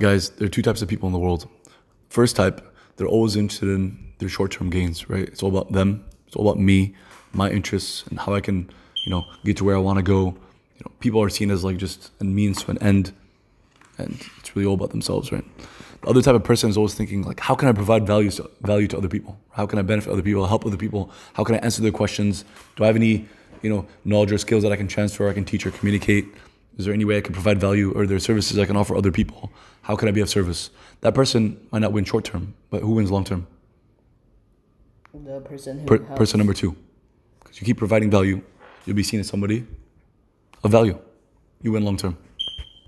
Guys, there are two types of people in the world. First type, they're always interested in their short-term gains, right? It's all about them. It's all about me, my interests, and how I can, get to where I want to go. People are seen as like just a means to an end, and it's really all about themselves, right? The other type of person is always thinking like, how can I provide value to other people? How can I benefit other people, help other people? How can I answer their questions? Do I have any, knowledge or skills that I can transfer, I can teach or communicate? Is there any way I can provide value, or are there services I can offer other people? How can I be of service? That person might not win short term, but who wins long term? The person who helps. Person number two. Because you keep providing value, you'll be seen as somebody of value. You win long term.